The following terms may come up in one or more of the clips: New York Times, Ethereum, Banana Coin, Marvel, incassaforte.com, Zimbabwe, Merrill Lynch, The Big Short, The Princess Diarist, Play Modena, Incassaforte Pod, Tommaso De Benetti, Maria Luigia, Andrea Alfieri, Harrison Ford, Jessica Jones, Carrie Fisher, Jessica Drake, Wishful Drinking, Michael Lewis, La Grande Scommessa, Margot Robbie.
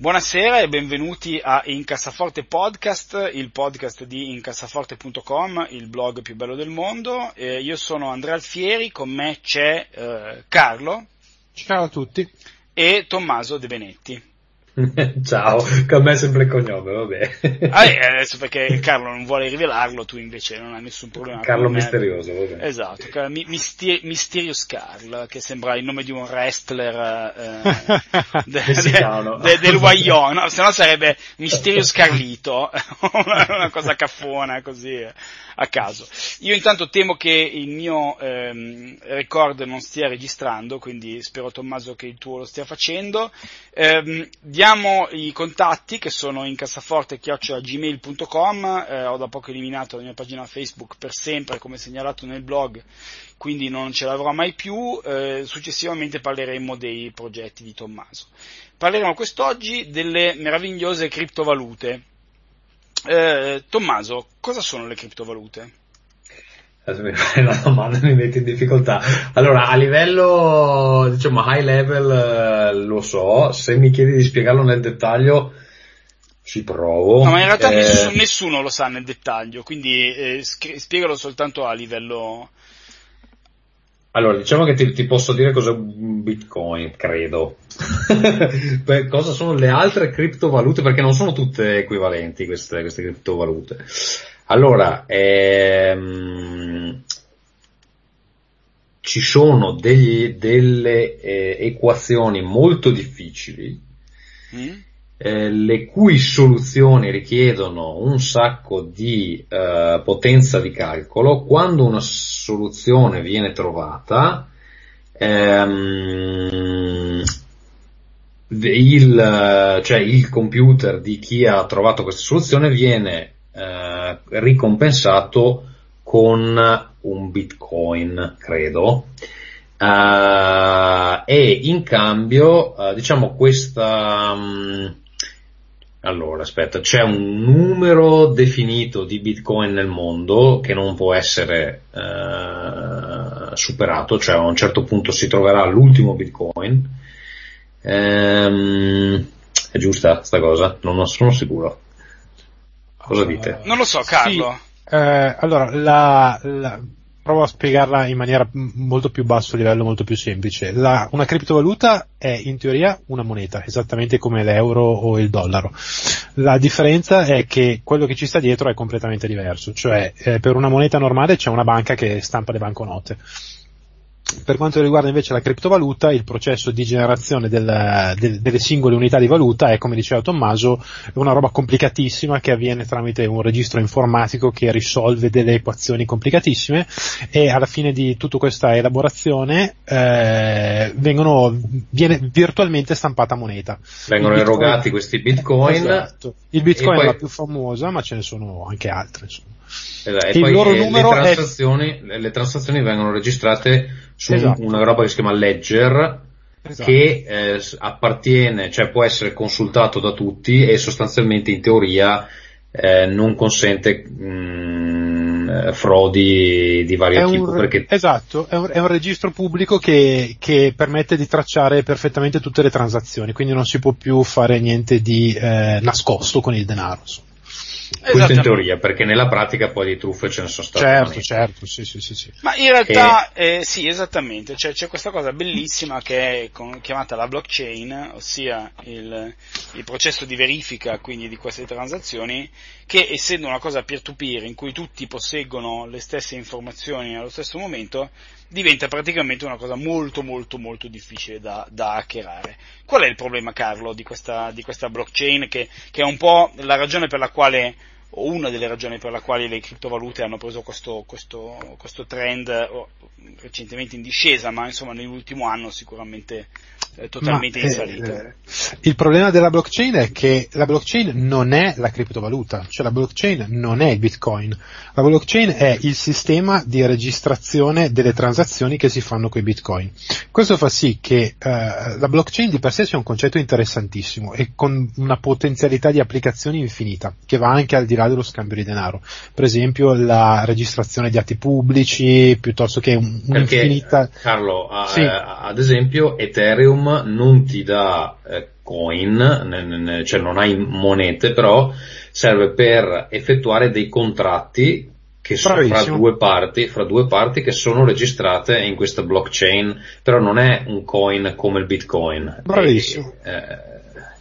Buonasera e benvenuti a Incassaforte Podcast, il podcast di incassaforte.com, il blog più bello del mondo. Io sono Andrea Alfieri, con me c'è Carlo. Ciao a tutti. E Tommaso De Benetti. Ciao, che a me è sempre il cognome, vabbè. Adesso perché Carlo non vuole rivelarlo, tu invece non hai nessun problema. Carlo misterioso, vabbè. Esatto, Mysterious Carl, che sembra il nome di un wrestler del Wyoming, se no sarebbe Mysterious Carlito, una cosa caffona così a caso. Io intanto temo che il mio record non stia registrando, quindi spero Tommaso che il tuo lo stia facendo. Diamo i contatti che sono incassaforte@gmail.com, ho da poco eliminato la mia pagina Facebook per sempre come segnalato nel blog, quindi non ce l'avrò mai più. Successivamente parleremo dei progetti di Tommaso. Parleremo quest'oggi delle meravigliose criptovalute. Tommaso, cosa sono le criptovalute? Mi fai una domanda e mi metti in difficoltà. Allora, a livello high level lo so, se mi chiedi di spiegarlo nel dettaglio ci provo. No, ma in realtà nessuno lo sa nel dettaglio, quindi spiegalo soltanto a livello. Allora, diciamo che ti posso dire cos'è Bitcoin, credo. Cosa sono le altre criptovalute, perché non sono tutte equivalenti queste criptovalute. Allora, ci sono delle equazioni molto difficili, le cui soluzioni richiedono un sacco di potenza di calcolo. Quando una soluzione viene trovata, il computer di chi ha trovato questa soluzione viene ricompensato con un bitcoin, credo, e in cambio c'è un numero definito di bitcoin nel mondo che non può essere superato, cioè a un certo punto si troverà l'ultimo bitcoin. È giusta sta cosa? Non sono sicuro. Cosa dite? Non lo so, Carlo. Sì, allora, provo a spiegarla in maniera molto più basso livello, molto più semplice. Una criptovaluta è in teoria una moneta, esattamente come l'euro o il dollaro. La differenza è che quello che ci sta dietro è completamente diverso. Cioè, per una moneta normale c'è una banca che stampa le banconote. Per quanto riguarda invece la criptovaluta, il processo di generazione delle singole unità di valuta è, come diceva Tommaso, una roba complicatissima che avviene tramite un registro informatico che risolve delle equazioni complicatissime, e alla fine di tutta questa elaborazione viene virtualmente stampata moneta. Vengono erogati questi bitcoin. Esatto. Il bitcoin è la più famosa, ma ce ne sono anche altre, insomma. E poi le transazioni vengono registrate su una roba che si chiama ledger, che appartiene, cioè può essere consultato da tutti, e sostanzialmente in teoria non consente frodi di vario tipo. Perché... Esatto, è un registro pubblico che permette di tracciare perfettamente tutte le transazioni, quindi non si può più fare niente di nascosto con il denaro. Questo in teoria, perché nella pratica poi di truffe ce ne sono state. Certo, sì. Ma in realtà sì, esattamente, c'è questa cosa bellissima che è chiamata la blockchain, ossia il processo di verifica quindi di queste transazioni, che essendo una cosa peer-to-peer in cui tutti posseggono le stesse informazioni allo stesso momento, diventa praticamente una cosa molto molto molto difficile da hackerare. Qual è il problema, Carlo, di questa blockchain, che è un po' la ragione per la quale o una delle ragioni per la quale le criptovalute hanno preso questo trend recentemente in discesa, ma insomma nell'ultimo anno sicuramente totalmente in salita. Il problema della blockchain è che la blockchain non è la criptovaluta, cioè la blockchain non è il bitcoin, la blockchain è il sistema di registrazione delle transazioni che si fanno con i bitcoin. Questo fa sì che la blockchain di per sé sia un concetto interessantissimo e con una potenzialità di applicazioni infinita, che va anche al di là dello scambio di denaro, per esempio la registrazione di atti pubblici, piuttosto che un'infinita... Perché, Carlo, sì. Ad esempio Ethereum non ti dà coin, cioè non hai monete, però serve per effettuare dei contratti che sono fra due parti che sono registrate in questa blockchain, però non è un coin come il Bitcoin. Bravissimo.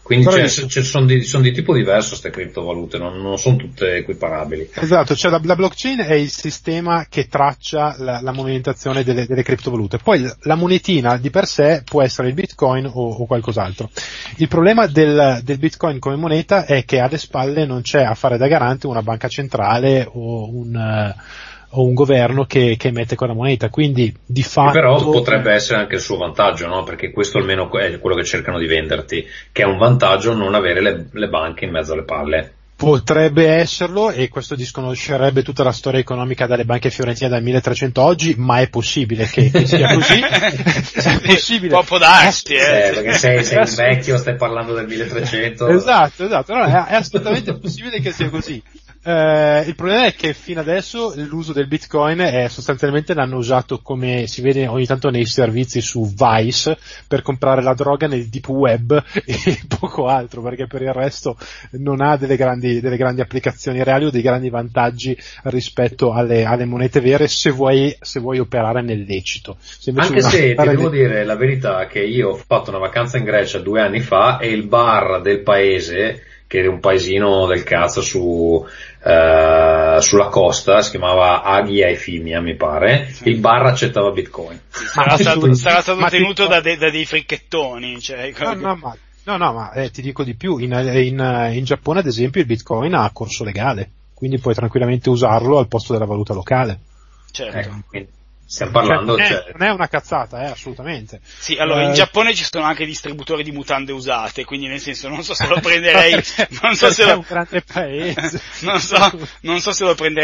Quindi sono di tipo diverso queste criptovalute, non sono tutte equiparabili. Esatto, cioè la blockchain è il sistema che traccia la movimentazione delle criptovalute. Poi la monetina di per sé può essere il bitcoin o qualcos'altro. Il problema del bitcoin come moneta è che alle spalle non c'è a fare da garante una banca centrale o un governo che emette quella moneta, quindi di fatto... Però potrebbe essere anche il suo vantaggio, no? Perché questo almeno è quello che cercano di venderti, che è un vantaggio non avere le banche in mezzo alle palle. Potrebbe esserlo, e questo disconoscerebbe tutta la storia economica dalle banche fiorentine dal 1300 oggi, ma è possibile che sia così. È possibile. Può darsi, perché sei vecchio, stai parlando del 1300. Esatto, no, è assolutamente possibile che sia così. Il problema è che fino adesso l'uso del bitcoin sostanzialmente l'hanno usato, come si vede ogni tanto nei servizi su Vice, per comprare la droga nel deep web e poco altro, perché per il resto non ha delle grandi applicazioni reali o dei grandi vantaggi rispetto alle monete vere, se vuoi operare nel lecito. Anche se ti devo dire la verità che io ho fatto una vacanza in Grecia 2 anni fa e il bar del paese, che era un paesino del cazzo sulla costa, si chiamava Agia Efimia, mi pare, sì. Il bar accettava bitcoin. Sarà stato tenuto da dei fricchettoni, cioè. No, ma ti dico di più, in Giappone ad esempio il bitcoin ha corso legale, quindi puoi tranquillamente usarlo al posto della valuta locale. Certo. Quindi. Stiamo parlando, non è una cazzata, assolutamente. Sì, allora in Giappone ci sono anche distributori di mutande usate, quindi nel senso non so se lo prenderei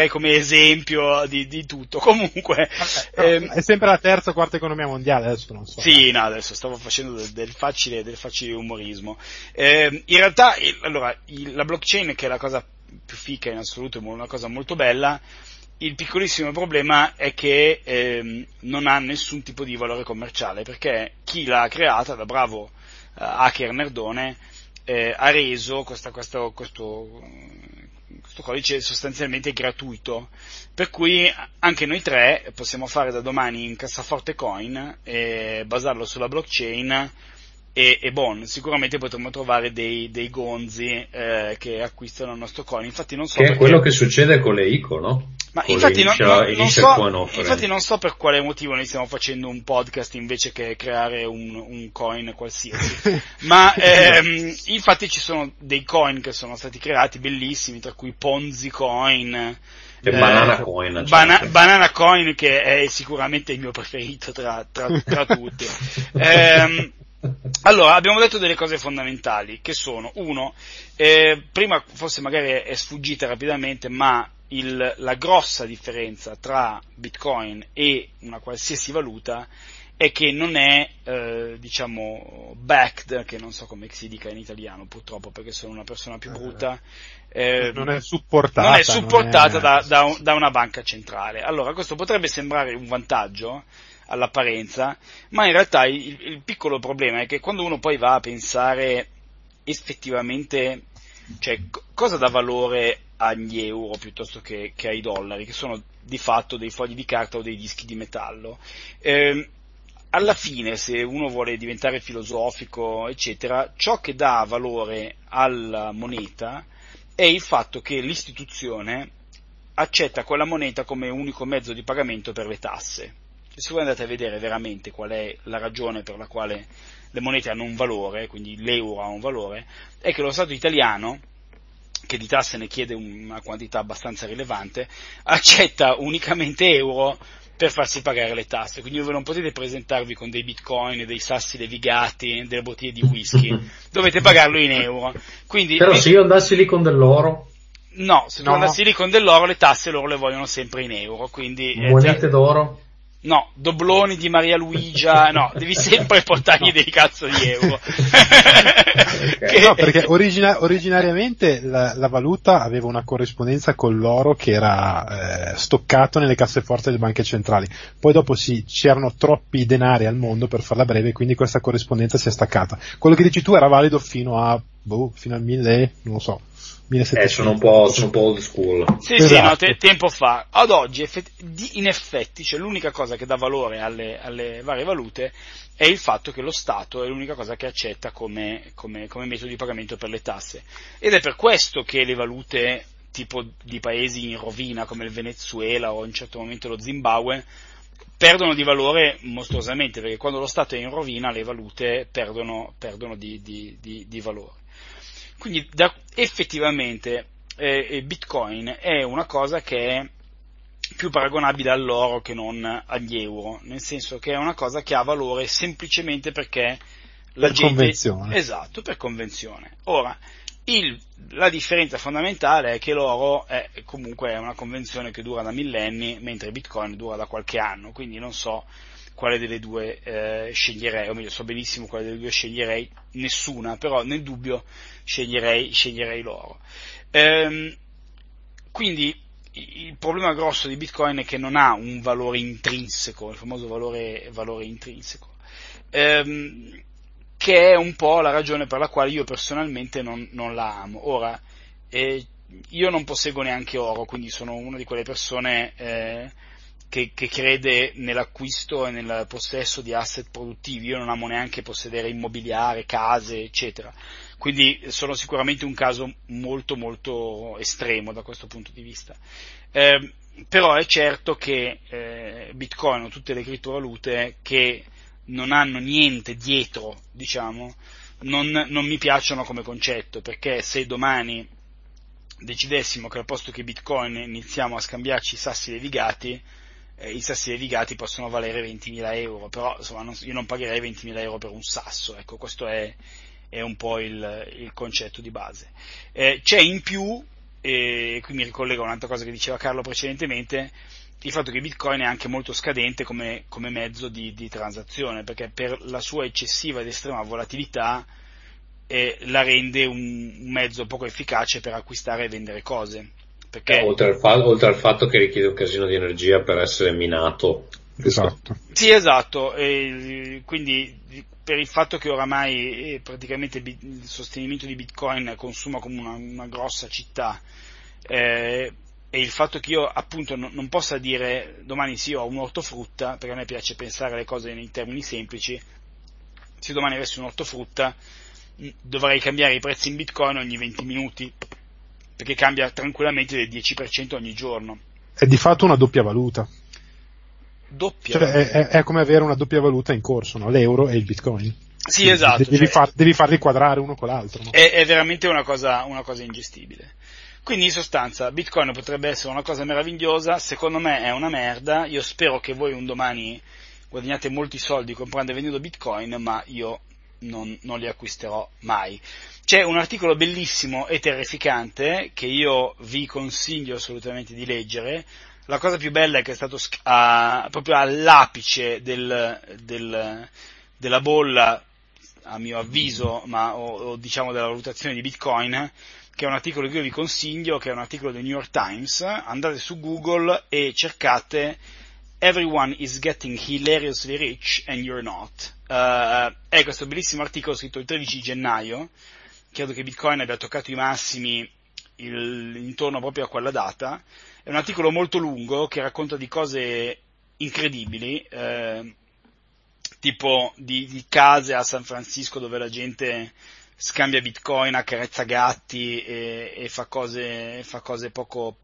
come esempio di tutto. Comunque è sempre la terza o quarta economia mondiale, adesso non so. Sì, no, adesso stavo facendo del facile umorismo. In realtà la blockchain, che è la cosa più fica in assoluto, è una cosa molto bella. Il piccolissimo problema è che non ha nessun tipo di valore commerciale, perché chi l'ha creata, da bravo hacker nerdone, ha reso questo codice sostanzialmente gratuito, per cui anche noi tre possiamo fare da domani Incassaforte Coin, basarlo sulla blockchain e bon, sicuramente potremmo trovare dei gonzi che acquistano il nostro coin. Infatti non so che perché... è quello che succede con le ICO, no? Ma infatti non so per quale motivo noi stiamo facendo un podcast invece che creare un coin qualsiasi, ma infatti ci sono dei coin che sono stati creati bellissimi, tra cui Ponzi Coin, Banana Coin, certo. Banana Coin, che è sicuramente il mio preferito tra tutti. Allora, abbiamo detto delle cose fondamentali, che sono, uno, prima forse magari è sfuggita rapidamente, ma la grossa differenza tra Bitcoin e una qualsiasi valuta è che non è, backed, che non so come si dica in italiano purtroppo, perché sono una persona più brutta, non è supportata da una banca centrale. Allora, questo potrebbe sembrare un vantaggio all'apparenza, ma in realtà il piccolo problema è che quando uno poi va a pensare effettivamente, cioè cosa dà valore agli euro piuttosto che ai dollari, che sono di fatto dei fogli di carta o dei dischi di metallo, alla fine, se uno vuole diventare filosofico eccetera, ciò che dà valore alla moneta è il fatto che l'istituzione accetta quella moneta come unico mezzo di pagamento per le tasse. Se voi andate a vedere veramente qual è la ragione per la quale le monete hanno un valore, quindi l'euro ha un valore, è che lo Stato italiano che di tasse ne chiede una quantità abbastanza rilevante, accetta unicamente euro per farsi pagare le tasse, quindi voi non potete presentarvi con dei bitcoin, dei sassi levigati, delle bottiglie di whisky, dovete pagarlo in euro. Quindi, però se io andassi lì con dell'oro? No, se tu andassi lì con dell'oro, le tasse loro le vogliono sempre in euro, quindi... Monete d'oro? No, dobloni di Maria Luigia, no, devi sempre portargli dei cazzo di euro. Okay. No, perché originariamente la valuta aveva una corrispondenza con l'oro che era stoccato nelle casseforti delle banche centrali. Poi dopo c'erano troppi denari al mondo, per farla breve, quindi questa corrispondenza si è staccata. Quello che dici tu era valido fino al 1000, non lo so. 1700. Sono un po' old school. Sì, esatto. Sì, no, tempo fa. Ad oggi, in effetti, cioè, l'unica cosa che dà valore alle varie valute è il fatto che lo Stato è l'unica cosa che accetta come metodo di pagamento per le tasse. Ed è per questo che le valute tipo di paesi in rovina, come il Venezuela o in un certo momento lo Zimbabwe, perdono di valore mostruosamente, perché quando lo Stato è in rovina le valute perdono di valore. Quindi effettivamente Bitcoin è una cosa che è più paragonabile all'oro che non agli euro, nel senso che è una cosa che ha valore semplicemente perché la gente... convenzione. Esatto, per convenzione. Ora, la differenza fondamentale è che l'oro è comunque una convenzione che dura da millenni, mentre Bitcoin dura da qualche anno, quindi non so quale delle due sceglierei, o meglio, so benissimo quale delle due sceglierei, nessuna, però nel dubbio sceglierei l'oro. Quindi il problema grosso di Bitcoin è che non ha un valore intrinseco, il famoso valore intrinseco, che è un po' la ragione per la quale io personalmente non la amo. Ora, io non posseggo neanche oro, quindi sono una di quelle persone... Che crede nell'acquisto e nel possesso di asset produttivi. Io non amo neanche possedere immobiliare, case, eccetera, quindi sono sicuramente un caso molto molto estremo da questo punto di vista, però è certo che Bitcoin o tutte le criptovalute che non hanno niente dietro, diciamo, non mi piacciono come concetto, perché se domani decidessimo che al posto che Bitcoin iniziamo a scambiarci sassi levigati, i sassi levigati possono valere 20.000 euro, però insomma io non pagherei 20.000 euro per un sasso, ecco, questo è un po' il concetto di base. C'è in più, e qui mi ricollego a un'altra cosa che diceva Carlo precedentemente, il fatto che Bitcoin è anche molto scadente come mezzo di transazione, perché per la sua eccessiva ed estrema volatilità la rende un mezzo poco efficace per acquistare e vendere cose. Perché... oltre al fatto che richiede un casino di energia per essere minato. Esatto. Sì, esatto. Quindi per il fatto che oramai praticamente il sostenimento di Bitcoin consuma come una grossa città, e il fatto che io appunto non possa dire domani sì, ho un ortofrutta, perché a me piace pensare alle cose nei termini semplici, se domani avessi un ortofrutta dovrei cambiare i prezzi in Bitcoin ogni 20 minuti, perché cambia tranquillamente del 10% ogni giorno. È di fatto una doppia valuta. Doppia? Cioè è come avere una doppia valuta in corso, no? L'euro e il Bitcoin. Sì, esatto. Devi farli quadrare uno con l'altro, no? È veramente una cosa ingestibile. Quindi in sostanza Bitcoin potrebbe essere una cosa meravigliosa, secondo me è una merda, io spero che voi un domani guadagnate molti soldi comprando e vendendo Bitcoin, ma io... Non li acquisterò mai. C'è un articolo bellissimo e terrificante che io vi consiglio assolutamente di leggere. La cosa più bella è che è stato proprio all'apice della bolla, a mio avviso, o diciamo della valutazione di Bitcoin, che è un articolo che io vi consiglio, che è un articolo del New York Times. Andate su Google e cercate "Everyone is getting hilariously rich and you're not". È questo bellissimo articolo scritto il 13 gennaio, credo che Bitcoin abbia toccato i massimi intorno proprio a quella data. È un articolo molto lungo che racconta di cose incredibili, tipo di case a San Francisco dove la gente scambia Bitcoin, accarezza gatti e fa cose poco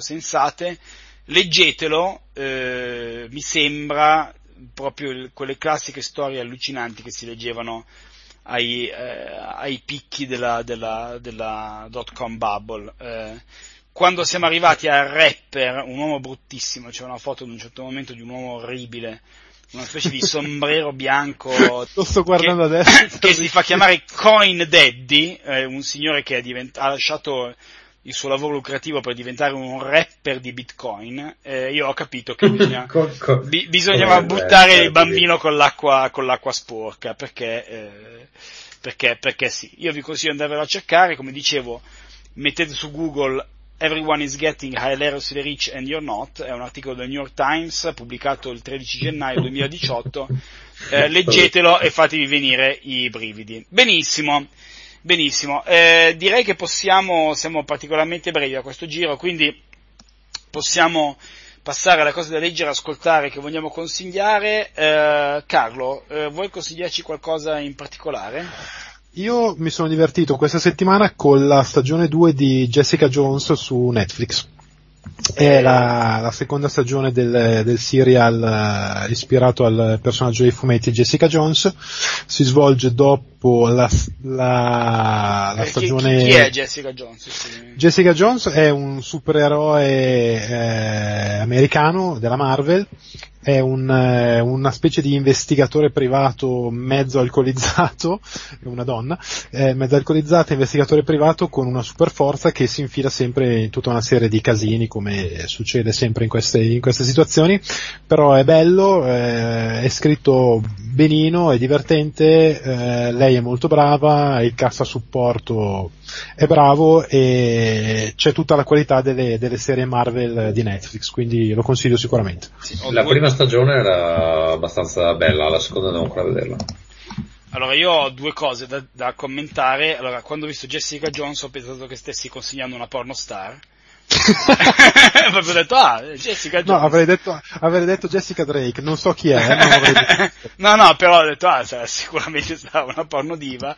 sensate. Leggetelo, mi sembra proprio quelle classiche storie allucinanti che si leggevano ai picchi della dot-com bubble. Quando siamo arrivati al rapper, un uomo bruttissimo, c'è una foto in un certo momento di un uomo orribile, una specie di sombrero bianco lo sto guardando adesso, che si fa chiamare Coin Daddy, un signore che ha lasciato il suo lavoro lucrativo per diventare un rapper di Bitcoin, io ho capito che bisognava buttare il bambino con l'acqua sporca, perché sì. Io vi consiglio di andarvelo a cercare, come dicevo, mettete su Google Everyone is getting hilariously rich and you're not, è un articolo del New York Times pubblicato il 13 gennaio 2018, leggetelo e fatevi venire i brividi. Benissimo, direi che siamo particolarmente brevi a questo giro, quindi possiamo passare alla cosa da leggere, ascoltare, che vogliamo consigliare. Carlo, vuoi consigliarci qualcosa in particolare? Io mi sono divertito questa settimana con la stagione 2 di Jessica Jones su Netflix. È la seconda stagione del serial ispirato al personaggio dei fumetti Jessica Jones. Si svolge dopo la stagione. Chi è Jessica Jones? Sì. Jessica Jones è un supereroe americano della Marvel. È una specie di investigatore privato mezzo alcolizzato, è una donna, mezzo alcolizzata, investigatore privato con una super forza che si infila sempre in tutta una serie di casini, come succede sempre in queste situazioni, però è bello, è scritto benino, è divertente, lei è molto brava, il cassa supporto è bravo e c'è tutta la qualità delle serie Marvel di Netflix, quindi lo consiglio sicuramente. Sì, la prima stagione era abbastanza bella, la seconda devo ancora vederla. Allora, io ho due cose da commentare. Allora, quando ho visto Jessica Jones ho pensato che stessi consigliando una porno star. Proprio detto, Jessica Jones. No, avrei detto Jessica Drake, non so chi è. No, però ho detto, sarà sicuramente sarà una porno diva.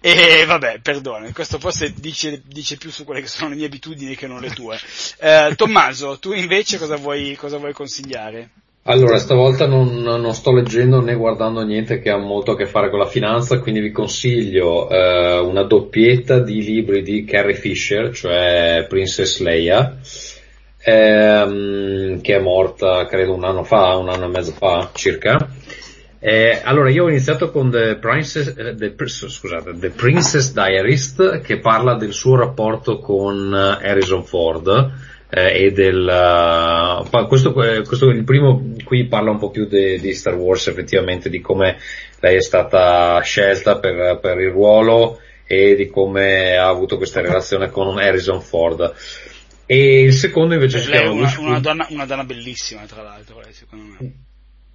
E vabbè, perdone, questo forse dice più su quelle che sono le mie abitudini che non le tue. Tommaso, tu invece cosa vuoi consigliare? Allora, stavolta non sto leggendo né guardando niente che ha molto a che fare con la finanza, quindi vi consiglio una doppietta di libri di Carrie Fisher, cioè Princess Leia, che è morta credo un anno e mezzo fa circa. Allora, io ho iniziato con The Princess Diarist, che parla del suo rapporto con Harrison Ford. Questo è il primo, qui parla un po' più di Star Wars, effettivamente, di come lei è stata scelta per il ruolo e di come ha avuto questa relazione con Harrison Ford. E il secondo invece si chiama una donna bellissima, tra l'altro, lei, secondo me.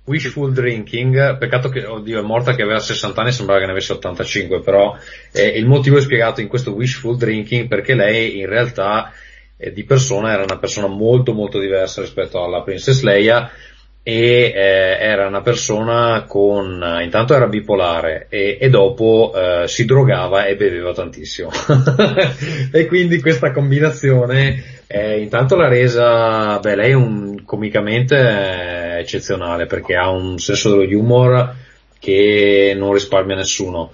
Wishful Drinking, peccato che, oddio, è morta che aveva 60 anni, sembrava che ne avesse 85, però il motivo è spiegato in questo Wishful Drinking, perché lei in realtà di persona era una persona molto molto diversa rispetto alla Princess Leia, e era una persona intanto era bipolare e dopo si drogava e beveva tantissimo e quindi questa combinazione intanto l'ha resa, lei è comicamente eccezionale, perché ha un senso dello humor che non risparmia nessuno.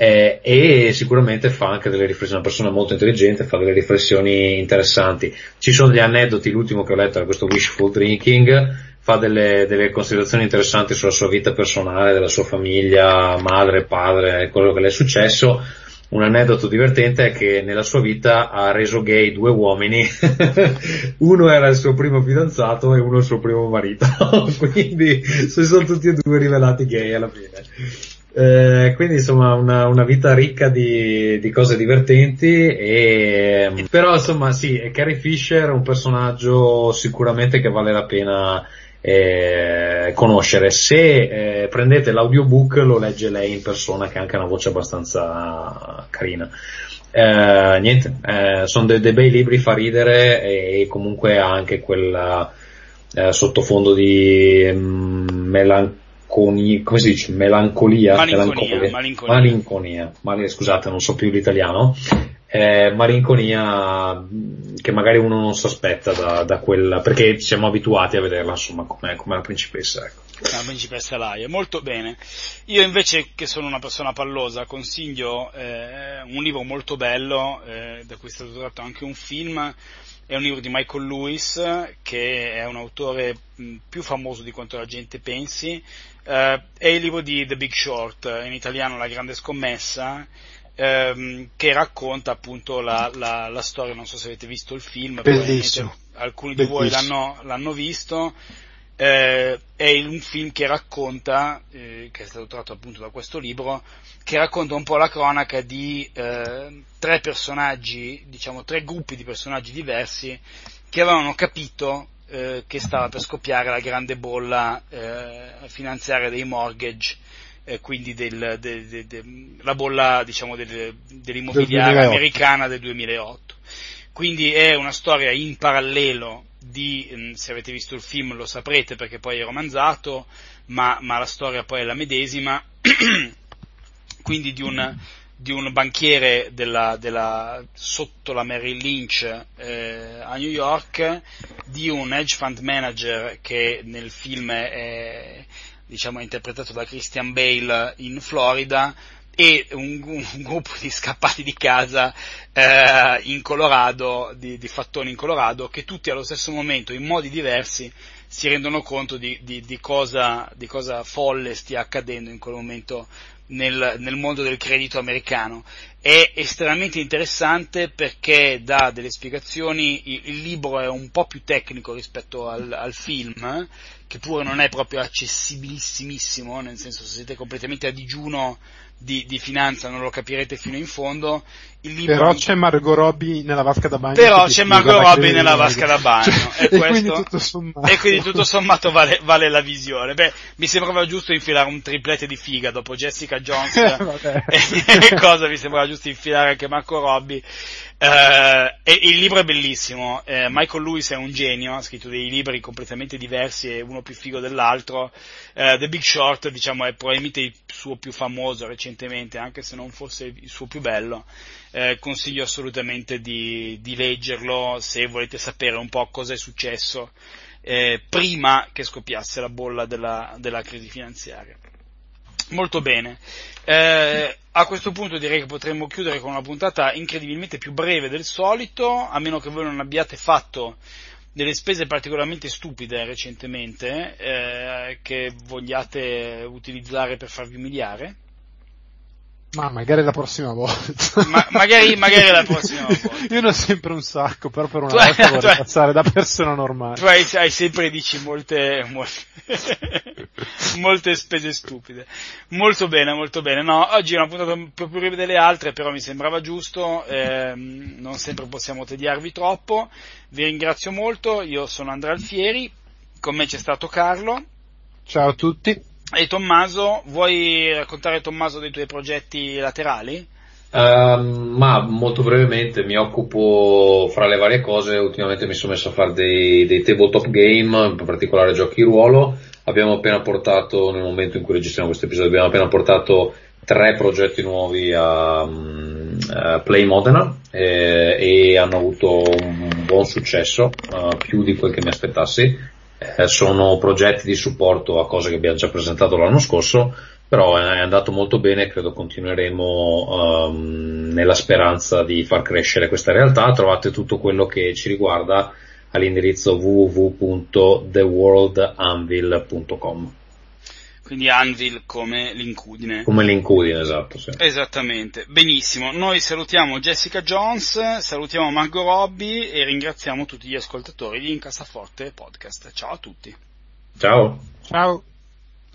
E sicuramente fa anche delle riflessioni, una persona molto intelligente, fa delle riflessioni interessanti, ci sono degli aneddoti, l'ultimo che ho letto era questo Wishful Drinking, fa delle considerazioni interessanti sulla sua vita personale, della sua famiglia, madre, padre, quello che le è successo. Un aneddoto divertente è che nella sua vita ha reso gay 2 uomini, uno era il suo primo fidanzato e uno il suo primo marito quindi si sono tutti e 2 rivelati gay alla fine. Quindi insomma una vita ricca di cose divertenti, e però insomma sì, Carrie Fisher è un personaggio sicuramente che vale la pena conoscere. Se prendete l'audiobook lo legge lei in persona, che ha anche una voce abbastanza carina. Sono dei bei libri, fa ridere e comunque ha anche quel sottofondo di melancolia. Come si dice? Malinconia, scusate, non so più l'italiano. Malinconia che magari uno non si aspetta da quella, perché siamo abituati a vederla, insomma, come la principessa, ecco. La principessa Laia, molto bene. Io invece, che sono una persona pallosa, consiglio un libro molto bello, da cui è stato tratto anche un film. È un libro di Michael Lewis, che è un autore più famoso di quanto la gente pensi. È il libro di The Big Short, in italiano La Grande Scommessa, che racconta appunto la storia. Non so se avete visto il film, bellissimo, alcuni di voi l'hanno visto. È un film che racconta, che è stato tratto appunto da questo libro, che racconta un po' la cronaca di tre personaggi, diciamo tre gruppi di personaggi diversi, che avevano capito che stava per scoppiare la grande bolla finanziaria dei mortgage, quindi la bolla, diciamo, dell'immobiliare del americana del 2008. Quindi è una storia in parallelo di, se avete visto il film lo saprete perché poi è romanzato, ma la storia poi è la medesima, quindi di un banchiere sotto la Merrill Lynch a New York, di un hedge fund manager che nel film è, diciamo, interpretato da Christian Bale in Florida, e un gruppo di scappati di casa in Colorado, di fattoni in Colorado, che tutti allo stesso momento, in modi diversi, si rendono conto di cosa folle stia accadendo in quel momento nel mondo del credito americano. È estremamente interessante perché dà delle spiegazioni. Il libro è un po' più tecnico rispetto al film, che pure non è proprio accessibilissimissimo, nel senso, se siete completamente a digiuno di finanza non lo capirete fino in fondo. Il libro, però c'è Margot Robbie nella vasca da bagno. Cioè, e quindi tutto sommato vale la visione. Beh, mi sembrava giusto infilare un triplete di figa dopo Jessica Jones. Mi sembrava giusto infilare anche Margot Robbie. E il libro è bellissimo. Michael Lewis è un genio, ha scritto dei libri completamente diversi e uno più figo dell'altro. The Big Short, diciamo, è probabilmente il suo più famoso recentemente, anche se non fosse il suo più bello. Consiglio assolutamente di leggerlo se volete sapere un po' cosa è successo prima che scoppiasse la bolla della crisi finanziaria. Molto bene, a questo punto direi che potremmo chiudere con una puntata incredibilmente più breve del solito, a meno che voi non abbiate fatto delle spese particolarmente stupide recentemente che vogliate utilizzare per farvi umiliare. Ma magari la prossima volta. Magari la prossima volta. Io ne ho sempre un sacco, però per una volta vorrei passare da persona normale. Tu hai sempre, dici, molte spese stupide. Molto bene. No, oggi è una puntata un po' più breve delle altre, però mi sembrava giusto. Non sempre possiamo tediarvi troppo. Vi ringrazio molto. Io sono Andrea Alfieri. Con me c'è stato Carlo. Ciao a tutti. E Tommaso, vuoi raccontare, Tommaso, dei tuoi progetti laterali? Ma molto brevemente, mi occupo, fra le varie cose, ultimamente mi sono messo a fare dei tabletop game, in particolare giochi ruolo. Abbiamo appena portato, nel momento in cui registriamo questo episodio, abbiamo appena portato 3 progetti nuovi a Play Modena e hanno avuto un buon successo, più di quel che mi aspettassi. Sono progetti di supporto a cose che abbiamo già presentato l'anno scorso, però è andato molto bene e credo continueremo nella speranza di far crescere questa realtà. Trovate tutto quello che ci riguarda all'indirizzo www.theworldanvil.com. Quindi Anvil come l'incudine. Come l'incudine, esatto. Sì. Esattamente, benissimo. Noi salutiamo Jessica Jones, salutiamo Margot Robbie e ringraziamo tutti gli ascoltatori di Incassaforte Podcast. Ciao a tutti. Ciao. Ciao.